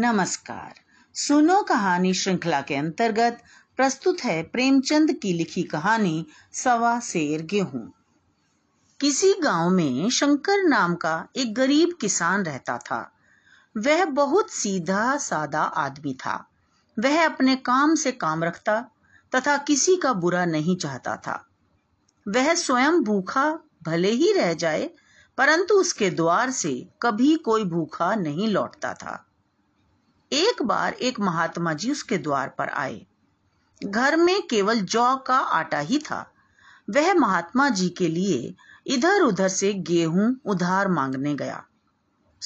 नमस्कार। सुनो कहानी श्रृंखला के अंतर्गत प्रस्तुत है प्रेमचंद की लिखी कहानी 125 सेर गेहूं। किसी गांव में शंकर नाम का एक गरीब किसान रहता था। वह बहुत सीधा सादा आदमी था। वह अपने काम से काम रखता तथा किसी का बुरा नहीं चाहता था। वह स्वयं भूखा भले ही रह जाए, परंतु उसके द्वार से कभी कोई भूखा नहीं लौटता था। एक बार एक महात्मा जी उसके द्वार पर आए। घर में केवल जौ का आटा ही था। वह महात्मा जी के लिए इधर उधर से गेहूं उधार मांगने गया।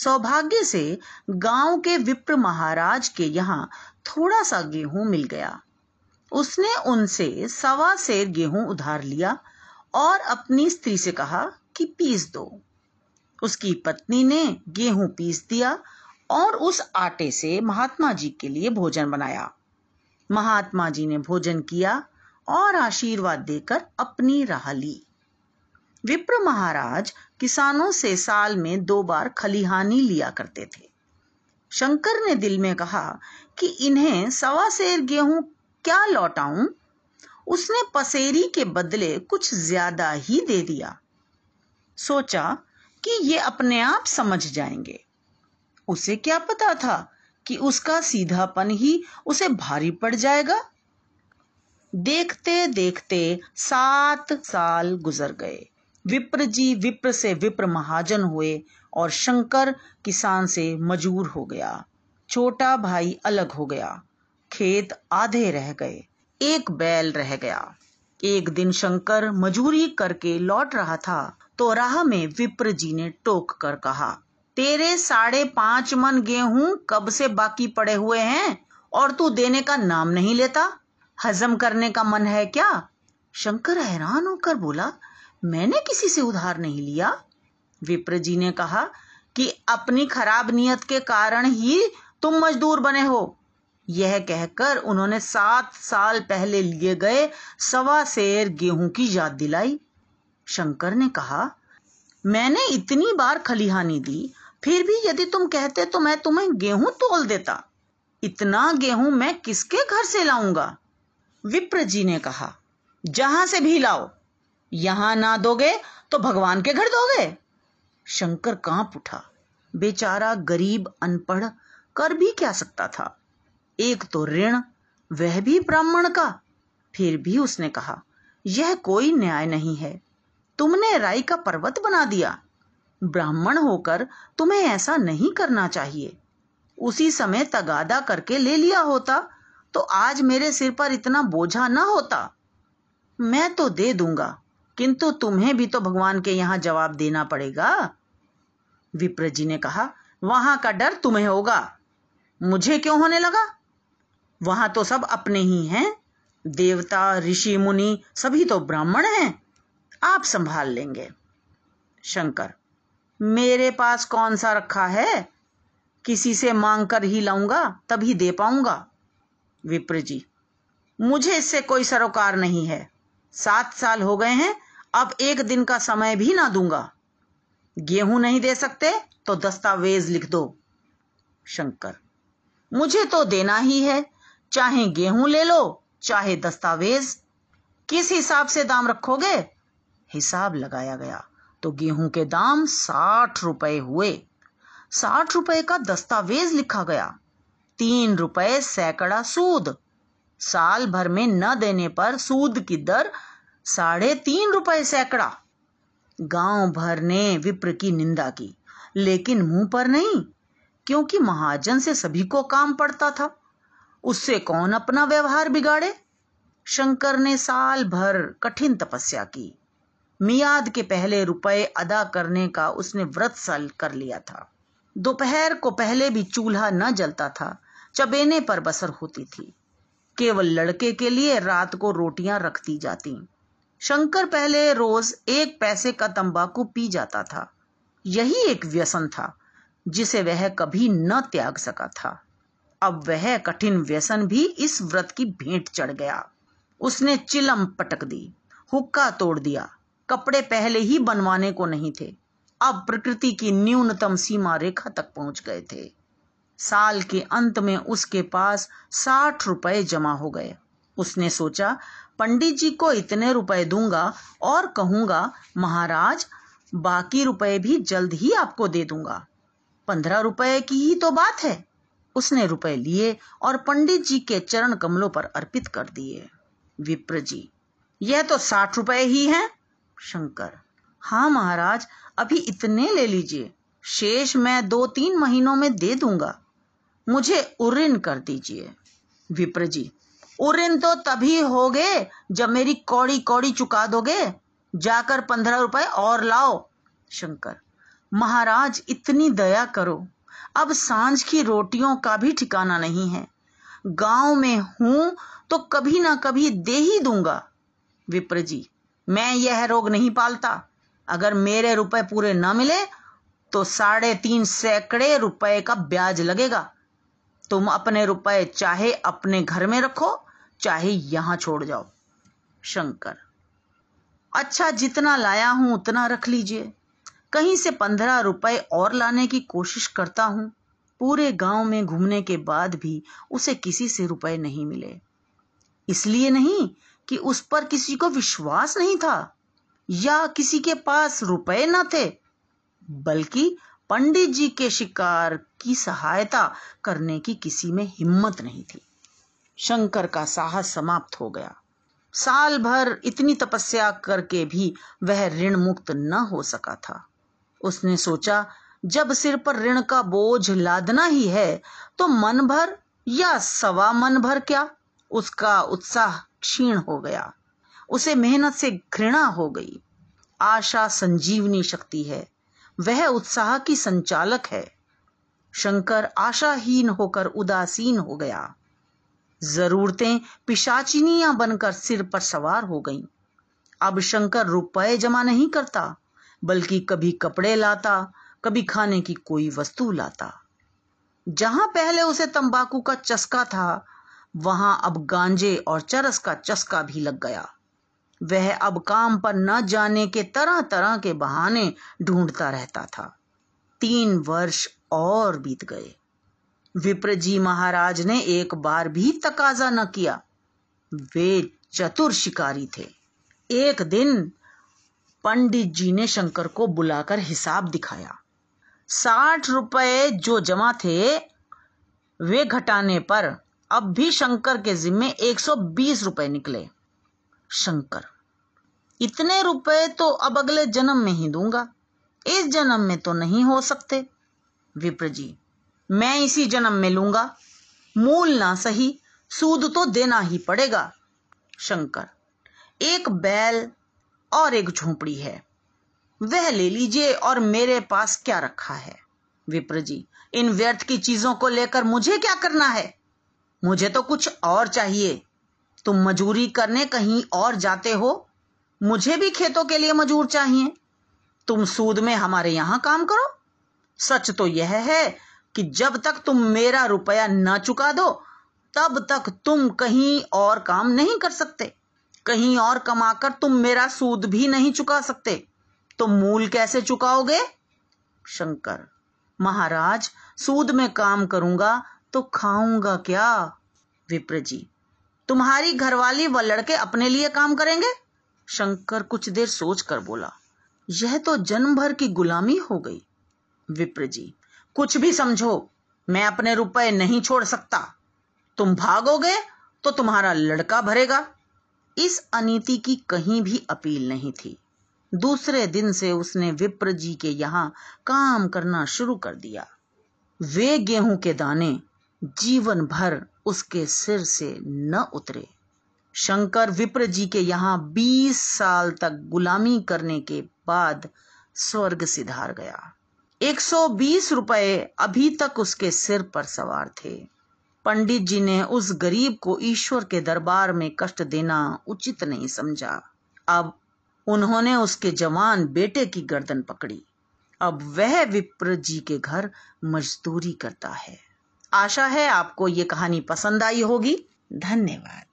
सौभाग्य से गांव के विप्र महाराज के यहाँ थोड़ा सा गेहूं मिल गया। उसने उनसे 125 सेर गेहूं उधार लिया और अपनी स्त्री से कहा कि पीस दो। उसकी पत्नी ने गेहूं पीस दिया और उस आटे से महात्मा जी के लिए भोजन बनाया। महात्मा जी ने भोजन किया और आशीर्वाद देकर अपनी राह ली। विप्र महाराज किसानों से साल में 2 बार खलिहानी लिया करते थे। शंकर ने दिल में कहा कि इन्हें 125 सेर गेहूं क्या लौटाऊं। उसने पसेरी के बदले कुछ ज्यादा ही दे दिया। सोचा कि ये अपने आप समझ जाएंगे। उसे क्या पता था कि उसका सीधापन ही उसे भारी पड़ जाएगा। देखते देखते 7 साल गुजर गए। विप्र जी विप्र से विप्र महाजन हुए और शंकर किसान से मजूर हो गया। छोटा भाई अलग हो गया। खेत आधे रह गए, 1 बैल रह गया। एक दिन शंकर मजूरी करके लौट रहा था तो राह में विप्र जी ने टोक कर कहा, तेरे 5.5 मन गेहूं कब से बाकी पड़े हुए हैं और तू देने का नाम नहीं लेता। हजम करने का मन है क्या? शंकर हैरान होकर बोला, मैंने किसी से उधार नहीं लिया। विप्र जी ने कहा कि अपनी खराब नियत के कारण ही तुम मजदूर बने हो। यह कहकर उन्होंने 7 साल पहले लिए गए 125 सेर गेहूं की याद दिलाई। शंकर ने कहा, मैंने इतनी बार खलिहानी दी, फिर भी यदि तुम कहते तो मैं तुम्हें गेहूं तोल देता। इतना गेहूं मैं किसके घर से लाऊंगा? विप्र जी ने कहा, जहां से भी लाओ, यहां ना दोगे तो भगवान के घर दोगे। शंकर कांप उठा। बेचारा गरीब अनपढ़, कर भी क्या सकता था। एक तो ऋण, वह भी ब्राह्मण का। फिर भी उसने कहा, यह कोई न्याय नहीं है। तुमने राई का पर्वत बना दिया। ब्राह्मण होकर तुम्हें ऐसा नहीं करना चाहिए। उसी समय तगादा करके ले लिया होता तो आज मेरे सिर पर इतना बोझा ना होता। मैं तो दे दूंगा, किंतु तुम्हें भी तो भगवान के यहाँ जवाब देना पड़ेगा। विप्र जी ने कहा, वहां का डर तुम्हें होगा, मुझे क्यों होने लगा? वहां तो सब अपने ही हैं। देवता, ऋषि, मुनि सभी तो ब्राह्मण हैं। आप संभाल लेंगे। शंकर, मेरे पास कौन सा रखा है? किसी से मांग कर ही लाऊंगा, तभी दे पाऊंगा। विप्र जी, मुझे इससे कोई सरोकार नहीं है। 7 साल हो गए हैं, अब 1 दिन का समय भी ना दूंगा। गेहूं नहीं दे सकते तो दस्तावेज लिख दो। शंकर, मुझे तो देना ही है, चाहे गेहूं ले लो चाहे दस्तावेज। किस हिसाब से दाम रखोगे? हिसाब लगाया गया तो गेहूं के दाम 60 रुपए हुए। 60 रुपए का दस्तावेज लिखा गया। 3 रुपए सैकड़ा सूद। साल भर में न देने पर सूद की दर 3.5 रुपए सैकड़ा। गांव भर ने विप्र की निंदा की, लेकिन मुंह पर नहीं, क्योंकि महाजन से सभी को काम पड़ता था। उससे कौन अपना व्यवहार बिगाड़े। शंकर ने साल भर कठिन तपस्या की। मियाद के पहले रुपए अदा करने का उसने व्रत सल कर लिया था। दोपहर को पहले भी चूल्हा न जलता था, चबेने पर बसर होती थी। केवल लड़के के लिए रात को रोटियां रख दी जाती। शंकर पहले रोज 1 पैसे का तंबाकू पी जाता था। यही एक व्यसन था जिसे वह कभी न त्याग सका था। अब वह कठिन व्यसन भी इस व्रत की भेंट चढ़ गया। उसने चिलम पटक दी, हुक्का तोड़ दिया। कपड़े पहले ही बनवाने को नहीं थे, अब प्रकृति की न्यूनतम सीमा रेखा तक पहुंच गए थे। साल के अंत में उसके पास 60 रुपए जमा हो गए। उसने सोचा, पंडित जी को इतने रुपए दूंगा और कहूंगा महाराज बाकी रुपए भी जल्द ही आपको दे दूंगा, 15 रुपए की ही तो बात है। उसने रुपए लिए और पंडित जी के चरण कमलों पर अर्पित कर दिए। विप्र जी, यह तो 60 रुपए ही हैं। शंकर, हाँ महाराज, अभी इतने ले लीजिए, शेष मैं 2-3 महीनों में दे दूंगा, मुझे उऋण कर दीजिए। विप्र जी, उऋण तो तभी होगे जब मेरी कौड़ी कौड़ी चुका दोगे, जाकर 15 रुपए और लाओ। शंकर, महाराज इतनी दया करो, अब सांझ की रोटियों का भी ठिकाना नहीं है, गांव में हूं तो कभी ना कभी दे ही दूंगा। विप्र जी, मैं यह रोग नहीं पालता, अगर मेरे रुपए पूरे न मिले तो 3.5 सैकड़े रुपए का ब्याज लगेगा। तुम अपने रुपए चाहे अपने घर में रखो चाहे यहां छोड़ जाओ। शंकर, अच्छा जितना लाया हूं उतना रख लीजिए, कहीं से 15 रुपए और लाने की कोशिश करता हूं। पूरे गांव में घूमने के बाद भी उसे किसी से रुपए नहीं मिले, इसलिए नहीं कि उस पर किसी को विश्वास नहीं था या किसी के पास रुपए न थे, बल्कि पंडित जी के शिकार की सहायता करने की किसी में हिम्मत नहीं थी। शंकर का साहस समाप्त हो गया। साल भर इतनी तपस्या करके भी वह ऋण मुक्त न हो सका था। उसने सोचा, जब सिर पर ऋण का बोझ लादना ही है तो मन भर या 1.25 मन भर क्या। उसका उत्साह क्षीण हो गया, उसे मेहनत से घृणा हो गई। आशा संजीवनी शक्ति है, वह उत्साह की संचालक है। शंकर आशाहीन होकर उदासीन हो गया। जरूरतें पिशाचिनियां बनकर सिर पर सवार हो गईं। अब शंकर रुपए जमा नहीं करता, बल्कि कभी कपड़े लाता, कभी खाने की कोई वस्तु लाता। जहां पहले उसे तंबाकू का चस्का था, वहां अब गांजे और चरस का चस्का भी लग गया। वह अब काम पर न जाने के तरह तरह के बहाने ढूंढता रहता था। 3 वर्ष और बीत गए। विप्र जी महाराज ने एक बार भी तकाजा न किया। वे चतुर शिकारी थे। एक दिन पंडित जी ने शंकर को बुलाकर हिसाब दिखाया। 60 रुपए जो जमा थे वे घटाने पर अब भी शंकर के जिम्मे 120 रुपए निकले। शंकर, इतने रुपए तो अब अगले जन्म में ही दूंगा, इस जन्म में तो नहीं हो सकते। विप्र जी, मैं इसी जन्म में लूंगा, मूल ना सही सूद तो देना ही पड़ेगा। शंकर, एक बैल और एक झोपड़ी है, वह ले लीजिए, और मेरे पास क्या रखा है। विप्र जी, इन व्यर्थ की चीजों को लेकर मुझे क्या करना है, मुझे तो कुछ और चाहिए। तुम मजूरी करने कहीं और जाते हो, मुझे भी खेतों के लिए मजूर चाहिए, तुम सूद में हमारे यहां काम करो। सच तो यह है कि जब तक तुम मेरा रुपया ना चुका दो तब तक तुम कहीं और काम नहीं कर सकते, कहीं और कमाकर तुम मेरा सूद भी नहीं चुका सकते, तो मूल कैसे चुकाओगे। शंकर, महाराज सूद में काम करूंगा तो खाऊंगा क्या। विप्र जी, तुम्हारी घरवाली व लड़के अपने लिए काम करेंगे। शंकर कुछ देर सोच कर बोला, यह तो जन्म भर की गुलामी हो गई। विप्र जी, कुछ भी समझो, मैं अपने रुपए नहीं छोड़ सकता, तुम भागोगे तो तुम्हारा लड़का भरेगा। इस अनीति की कहीं भी अपील नहीं थी। दूसरे दिन से उसने विप्र जी के यहां काम करना शुरू कर दिया। वे गेहूं के दाने जीवन भर उसके सिर से न उतरे। शंकर विप्र जी के यहां 20 साल तक गुलामी करने के बाद स्वर्ग सिधार गया। 120 रुपए अभी तक उसके सिर पर सवार थे। पंडित जी ने उस गरीब को ईश्वर के दरबार में कष्ट देना उचित नहीं समझा। अब उन्होंने उसके जवान बेटे की गर्दन पकड़ी। अब वह विप्र जी के घर मजदूरी करता है। आशा है आपको ये कहानी पसंद आई होगी। धन्यवाद।